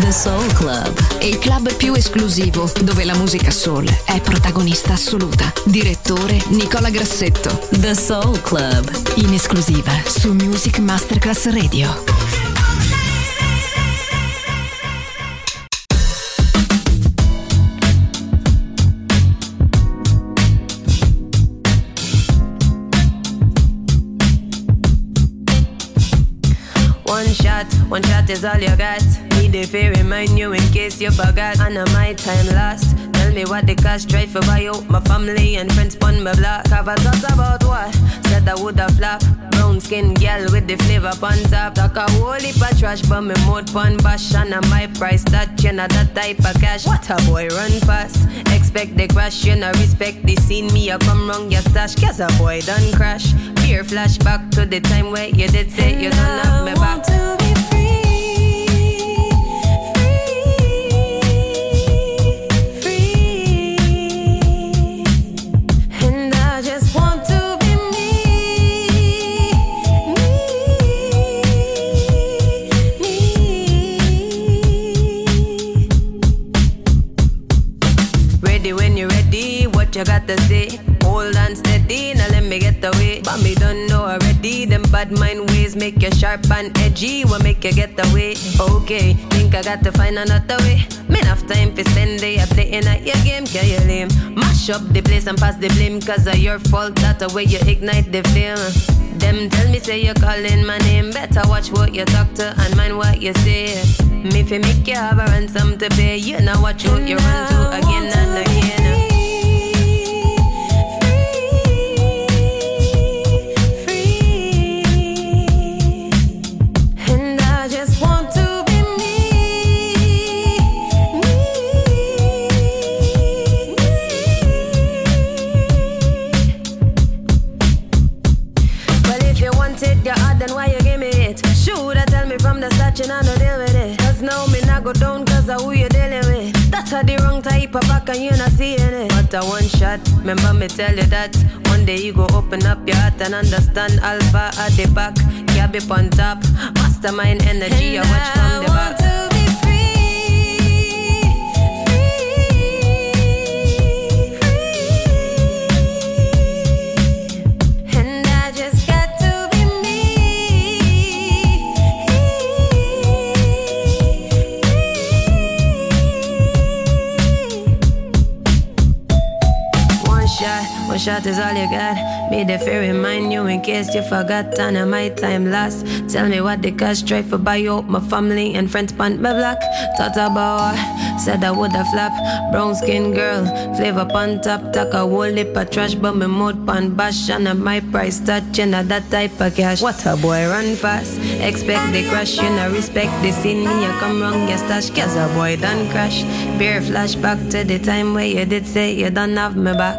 The Soul Club è il club più esclusivo dove la musica soul è protagonista assoluta. Direttore Nicola Grassetto. The Soul Club in esclusiva su Music Masterclass Radio. One shot is all you got. Need if it remind you in case you forgot. I know my time lost. Tell me what the cost. Try for buy out my family and friends pon my block. Have a thought about what? Said I woulda flop. Brown skin girl with the flavor pon top. Talk a whole heap of trash but me mode pon bash. And I my price that you know that type of cash. What a boy run fast. Expect the crash. You know respect the scene. Me I come round your stash. Guess a boy done crash. Fear flashback to the time where you did say and you don't love me back. To be you got to say, hold on steady, now let me get away. But me don't know already, them bad mind ways make you sharp and edgy, will make you get away. Okay, think I got to find another way. Me enough time for spend day, I playing at your game, can you lame? Mash up the place and pass the blame, cause of your fault, that's the way you ignite the flame. Them tell me say you're calling my name, better watch what you talk to and mind what you say. Me fi make you have a ransom to pay, you know watch what you run to again and again. I don't deal with it. Cause now me not go down cause of who you dealing with. That's a the wrong type of back and you not seeing it. But a one shot, remember me tell you that. One day you go open up your heart and understand alpha at the back, gab it on top, mastermind energy, and I watch from the back. One shot is all you got. Made the fear remind you in case you forgot. And I my time lost. Tell me what the cash try for buy out my family and friends pon my block. Thought about said I woulda flop. Brown skin girl, flavor pon top. Talk a whole heap of trash, but me mouth pon bash. And I my price touch, and I that type of cash. What a boy run fast. Expect the crash, you know respect the scene. Me I come wrong, you stash. Cause a boy done crash. Beer flashback to the time where you did say you done have me back.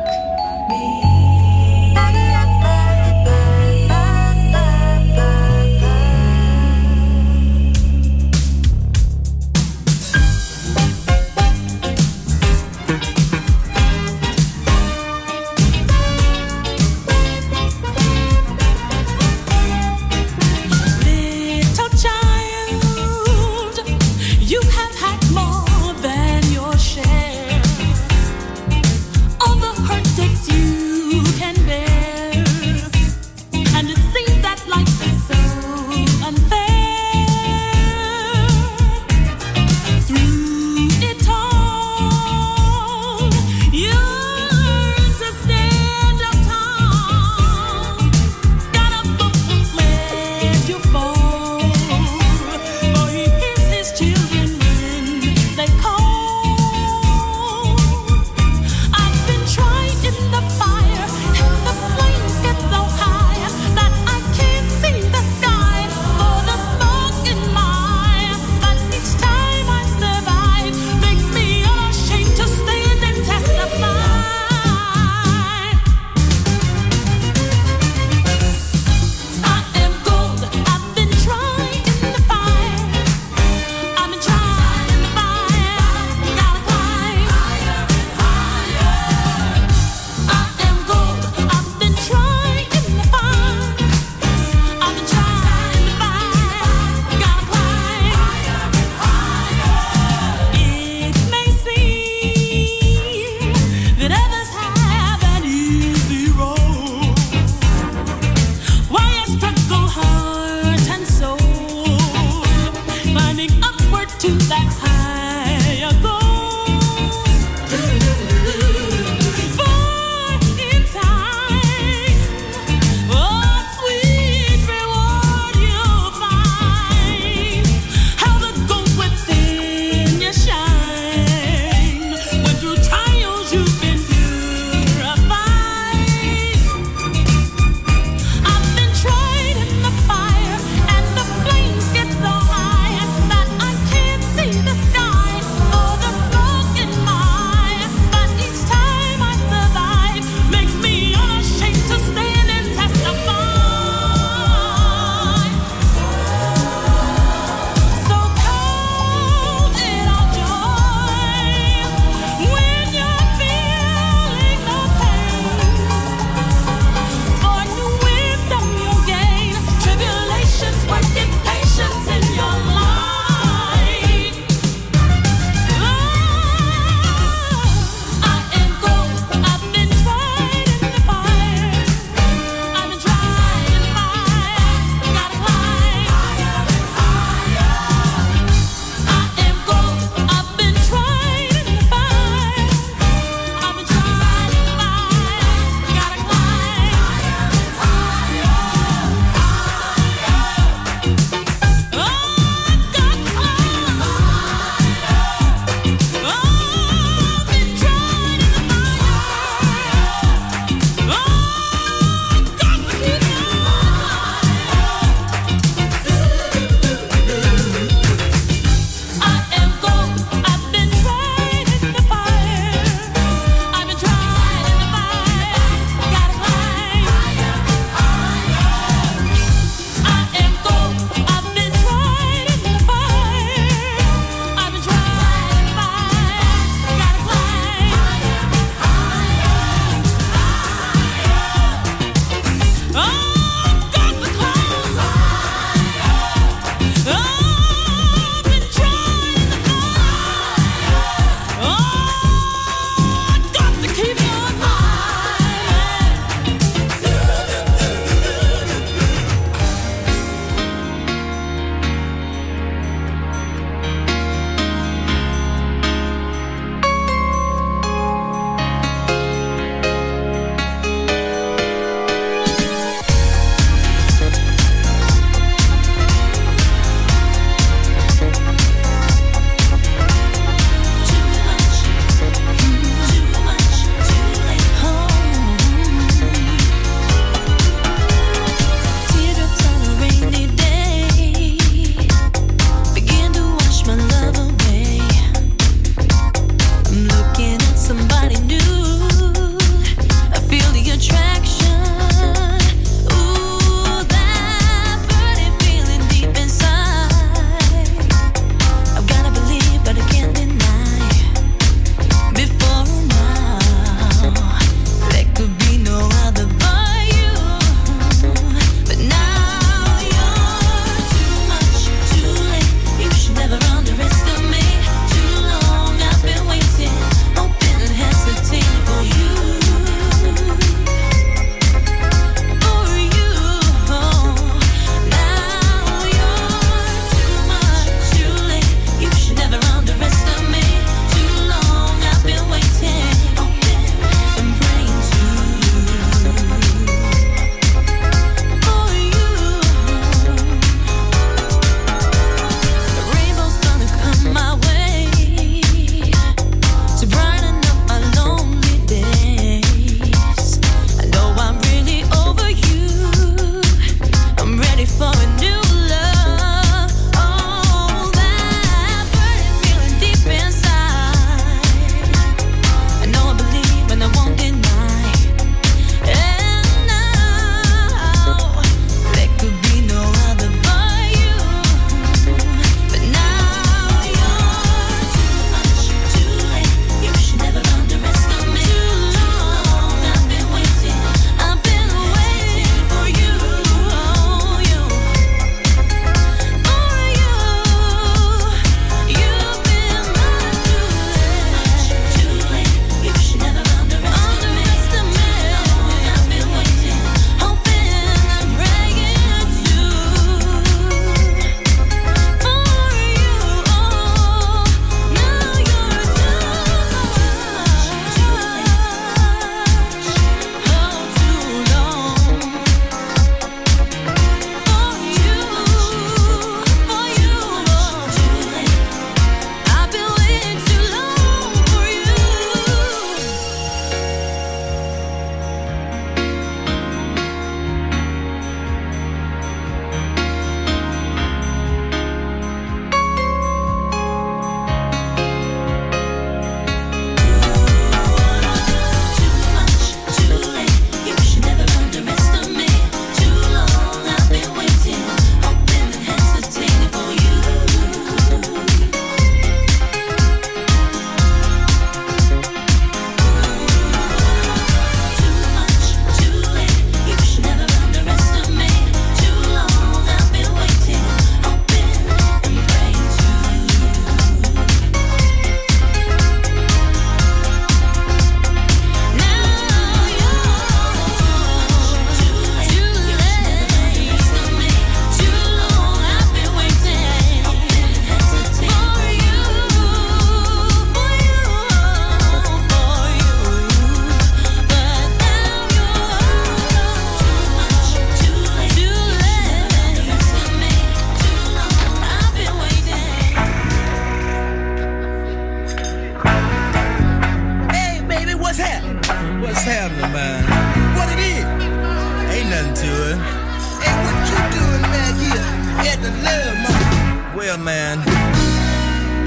Well, man,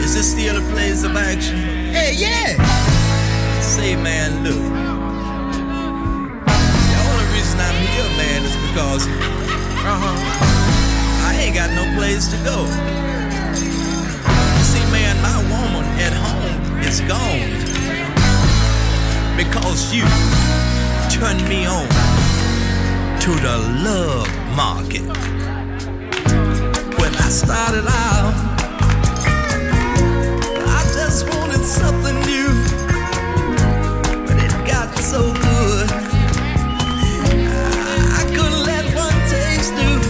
is this still a place of action? Hey, yeah! Say, man, look. The only reason I'm here, man, is because I ain't got no place to go. You see, man, my woman at home is gone because you turned me on to the love market. I started out, I just wanted something new, but it got so good, I couldn't let one taste do.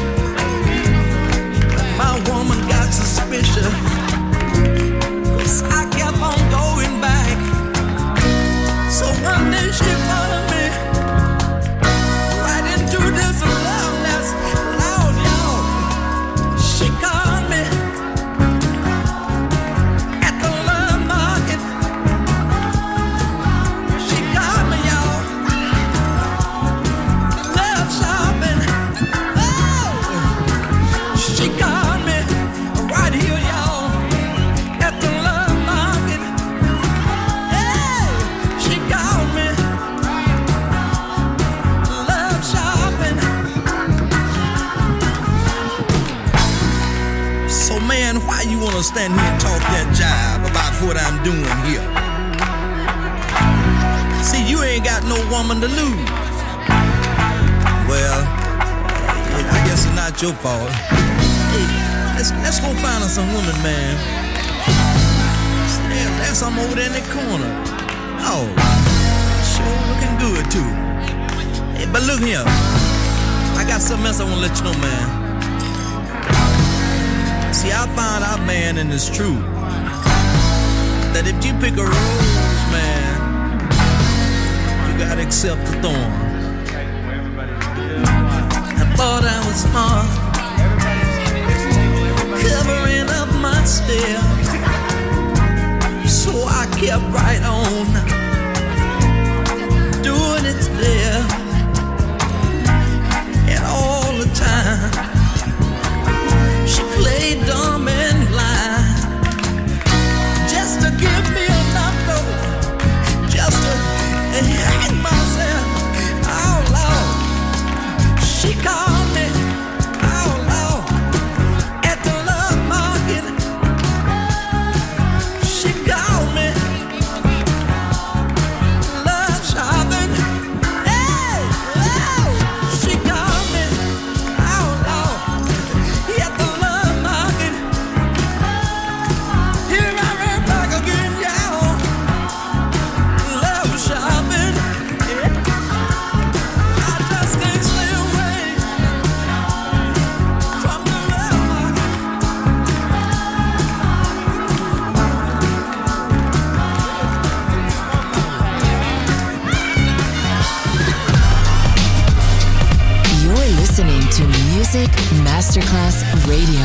But my woman got suspicious, 'cause I kept on going back. So one day she followed me right into this love nest. I'm gonna stand here and talk that jive about what I'm doing here. See, you ain't got no woman to lose. Well, I guess it's not your fault. Hey, let's go find us some women, man. See, there's some over there in that corner. Oh, sure looking good, too. Hey, but look here. I got something else I wanna let you know, man. See, I found out, man, and it's true, that if you pick a rose, man, you gotta accept the thorn. I thought I was smart, covering up my steps, so I kept right on, doing it there, and all the time. She played dumb and blind, just to give me a number, just to hang myself. Oh Lord, she called me. Oh Lord, at the love market, she called me. Love shopping, hey, oh, she called me. Oh Lord, at the Music Masterclass Radio.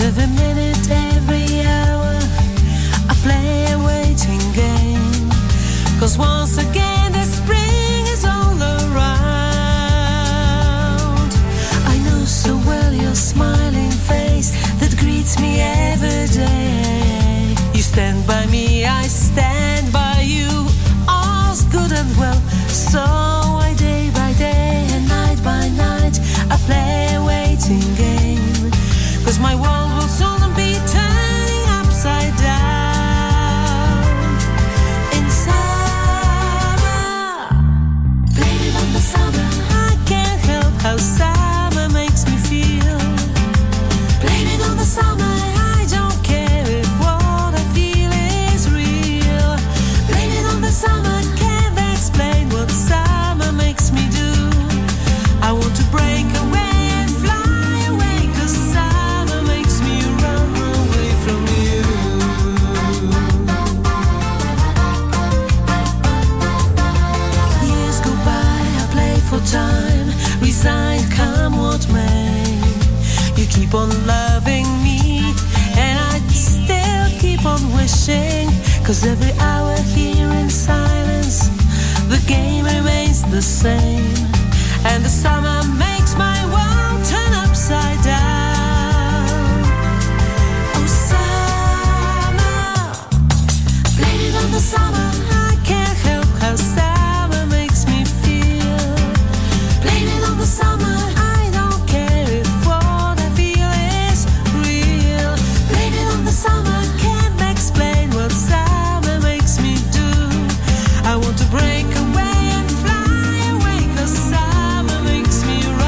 every minute, every hour, I play a waiting game, 'cause once again the spring is all around. I know so well your smiling face that greets me every day. You stand by me, I stand by you, all's good and well. So I day by day and night by night, I play a waiting game, 'cause my world will soon be turning upside down. In summer, blame it on the summer, I can't help how summer makes me feel. Blame it on the summer, I don't care if what I feel is real. Blame it on the summer, can't explain what summer makes me do. I want to break away. Time, resign, come what may. You keep on loving me, and I still keep on wishing, 'cause every hour here in silence, the game remains the same, and the summer makes my world turn upside down. Oh summer, blame it on the summer, I can't help how sad. Summer, I don't care if what I feel is real. Blame it on the summer, can't explain what summer makes me do. I want to break away and fly away, 'cause summer makes me run.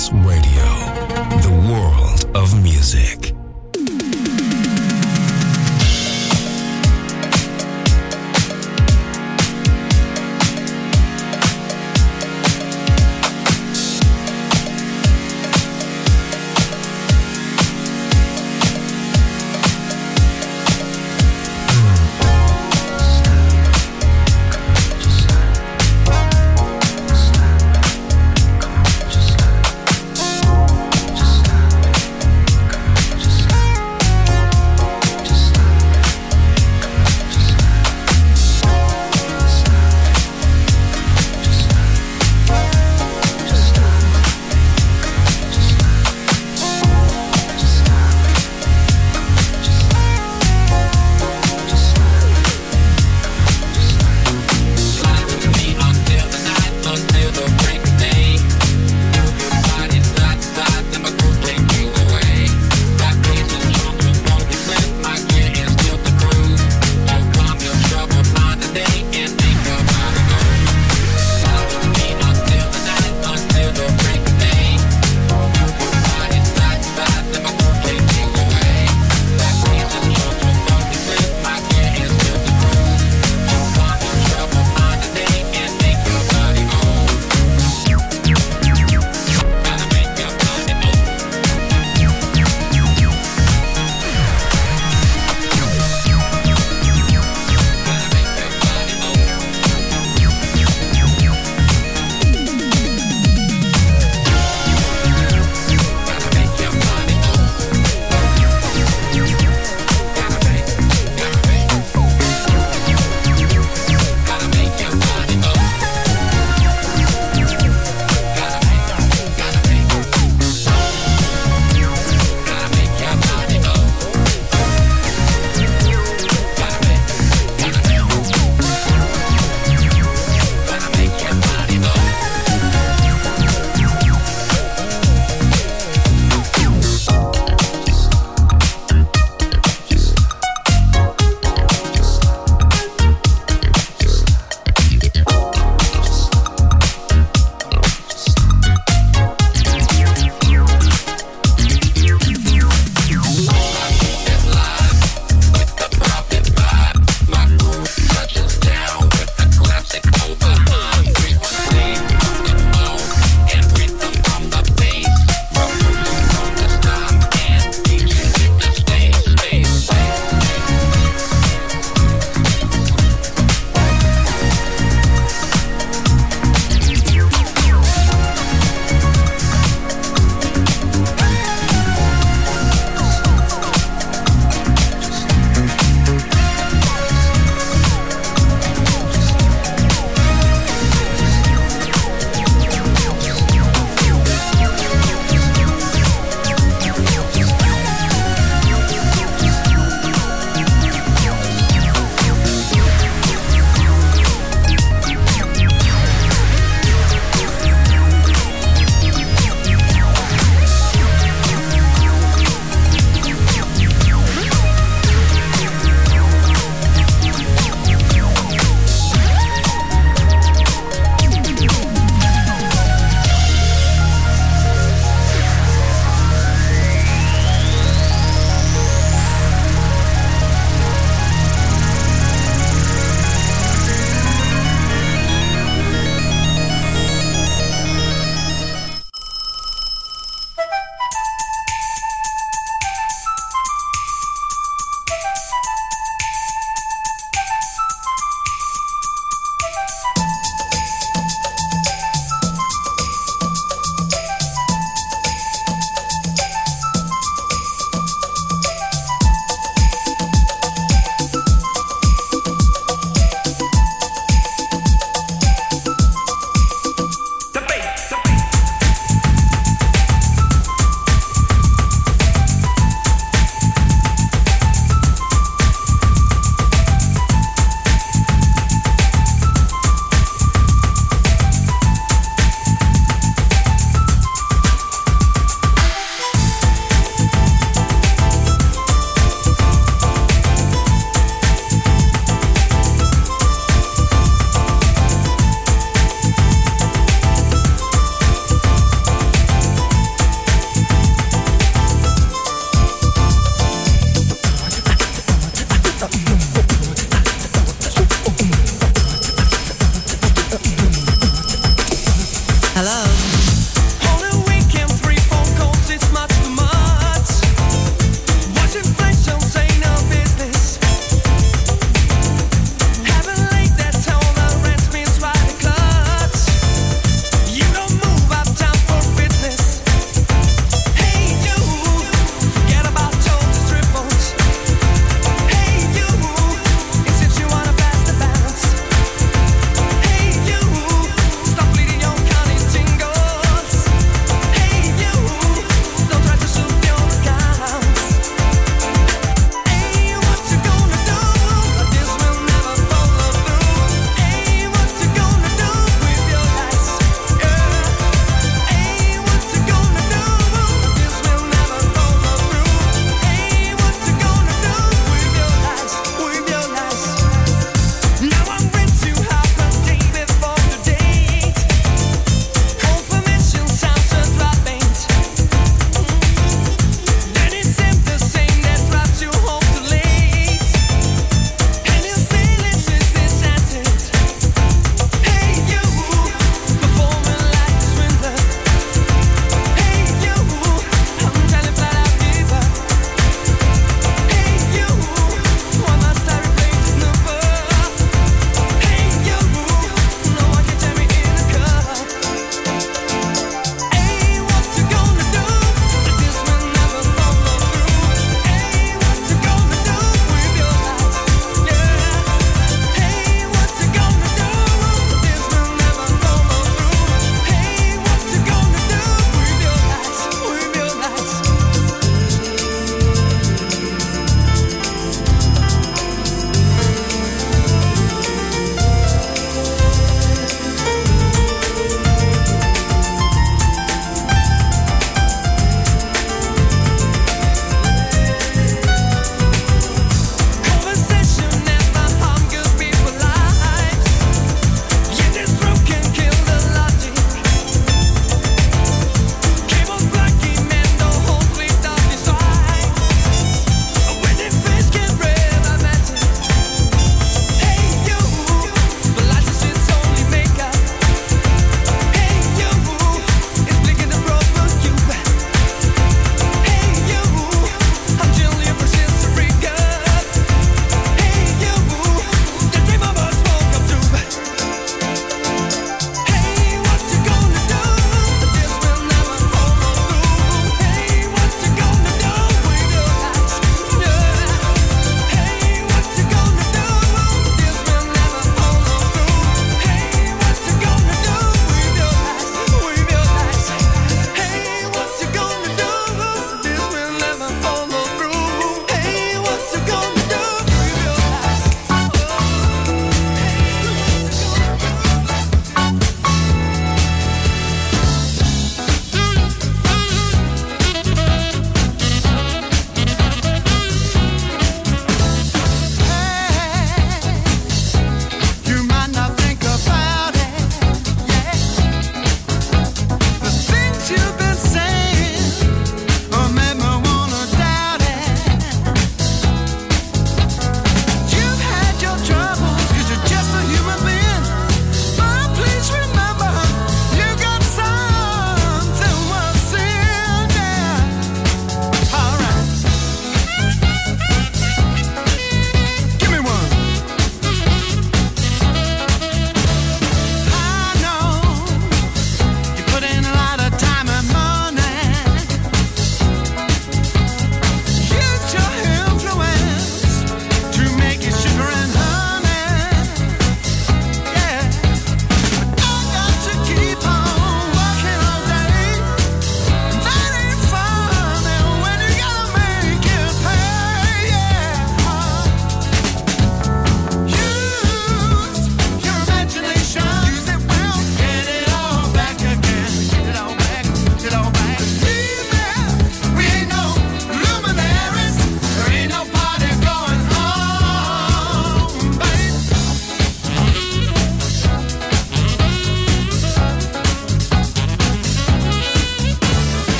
Masterclass Radio, the world of music.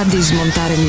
era di smontare gli